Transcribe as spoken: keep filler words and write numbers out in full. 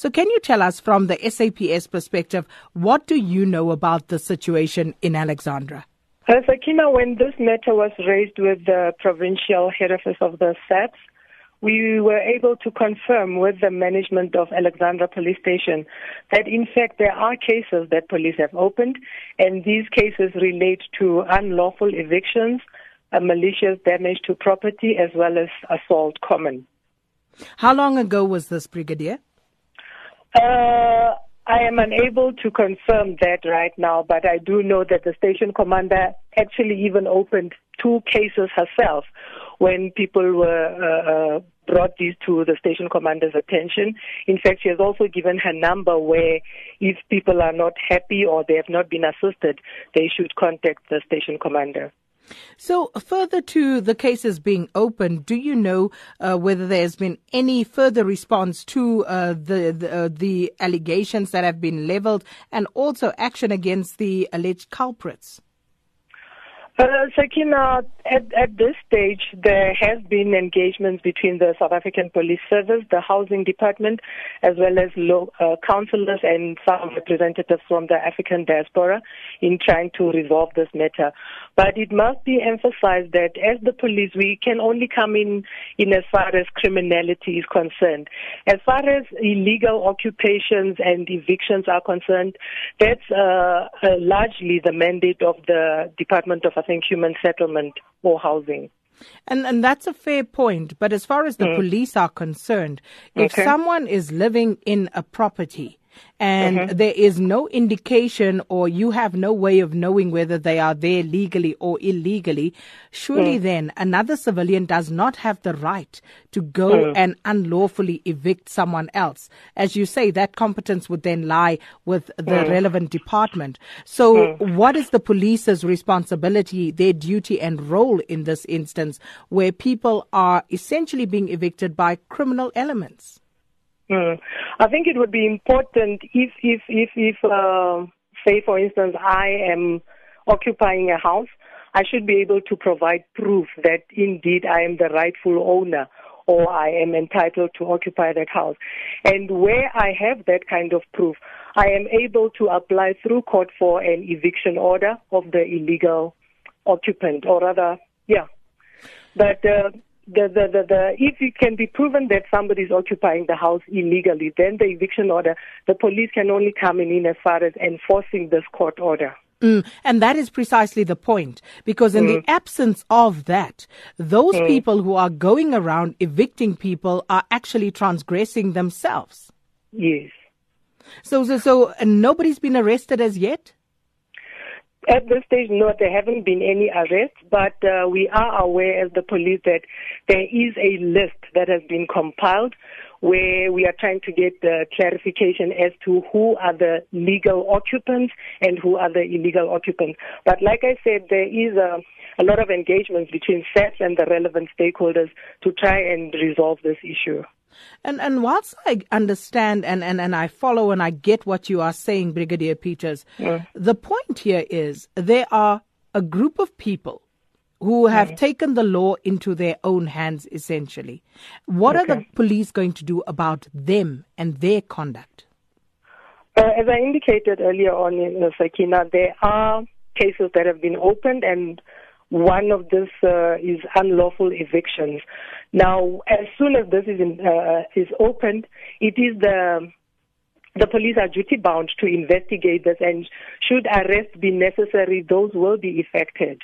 So can you tell us from the S A P S perspective, what do you know about the situation in Alexandra? Uh, Sakina, when this matter was raised with the provincial head office of the SAPS, we were able to confirm with the management of Alexandra Police Station that, in fact, there are cases that police have opened, and these cases relate to unlawful evictions, a malicious damage to property, as well as assault common. How long ago was this, Brigadier? Uh, I am unable to confirm that right now, but I do know that the station commander actually even opened two cases herself when people were uh, uh, brought these to the station commander's attention. In fact, she has also given her number where if people are not happy or they have not been assisted, they should contact the station commander. So further to the cases being opened, do you know uh, whether there's been any further response to uh, the the, uh, the allegations that have been leveled and also action against the alleged culprits? Uh, Sakina, at, at this stage, there has been engagements between the South African Police Service, the Housing Department, as well as low, uh, councillors and some representatives from the African diaspora in trying to resolve this matter. But it must be emphasized that as the police, we can only come in, in as far as criminality is concerned. As far as illegal occupations and evictions are concerned, that's uh, uh, largely the mandate of the Department of Human Settlement or Housing. And and that's a fair point. But as far as the mm. police are concerned, if okay. someone is living in a property and mm-hmm. there is no indication or you have no way of knowing whether they are there legally or illegally, surely mm. then another civilian does not have the right to go mm. and unlawfully evict someone else. As you say, that competence would then lie with the mm. relevant department. So mm. what is the police's responsibility, their duty and role in this instance where people are essentially being evicted by criminal elements? Mm. I think it would be important if, if, if, if uh, say, for instance, I am occupying a house, I should be able to provide proof that indeed I am the rightful owner or I am entitled to occupy that house. And where I have that kind of proof, I am able to apply through court for an eviction order of the illegal occupant, or rather, yeah. But... Uh, The, the, the, the, if it can be proven that somebody is occupying the house illegally, then the eviction order, the police can only come in, in as far as enforcing this court order. Mm, and that is precisely the point, because in mm. the absence of that, those mm. people who are going around evicting people are actually transgressing themselves. Yes. So, so, so nobody's been arrested as yet? At this stage, no, there haven't been any arrests, but uh, we are aware as the police that there is a list that has been compiled where we are trying to get uh, clarification as to who are the legal occupants and who are the illegal occupants. But like I said, there is a, a lot of engagement between SAPS and the relevant stakeholders to try and resolve this issue. And and whilst I understand and, and, and I follow and I get what you are saying, Brigadier Peters, yeah. the point here is there are a group of people who have yeah. taken the law into their own hands, essentially. What okay. are the police going to do about them and their conduct? Uh, as I indicated earlier on, in uh, Sakina, there are cases that have been opened, and one of this uh, is unlawful evictions. Now, as soon as this is in, uh, is opened, it is the the police are duty bound to investigate this, and should arrest be necessary, those will be effected.